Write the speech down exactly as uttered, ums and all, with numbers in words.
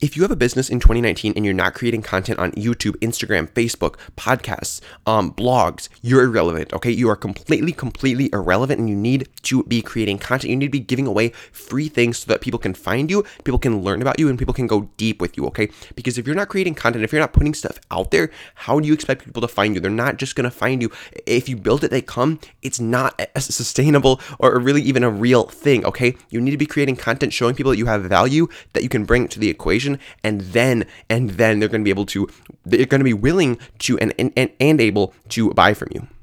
If you have a business in twenty nineteen and you're not creating content on YouTube, Instagram, Facebook, podcasts, um, blogs, you're irrelevant, okay? You are completely, completely irrelevant, and you need to be creating content. You need to be giving away free things so that people can find you, people can learn about you, and people can go deep with you, okay? Because if you're not creating content, if you're not putting stuff out there, how do you expect people to find you? They're not just going to find you. If you build it, they come. It's not a sustainable or really even a real thing, okay? You need to be creating content, showing people that you have value, that you can bring to the equation. And then, and then they're going to be able to, they're going to be willing to and, and, and able to buy from you.